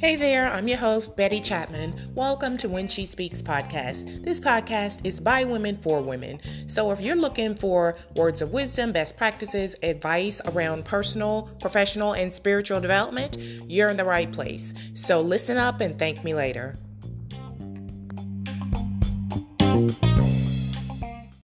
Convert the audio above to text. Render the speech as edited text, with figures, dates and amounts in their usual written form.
Hey there, I'm your host, Betty Chapman. Welcome to When She Speaks podcast. This podcast is by women for women. So if you're looking for words of wisdom, best practices, advice around personal, professional, and spiritual development, you're in the right place. So listen up and thank me later.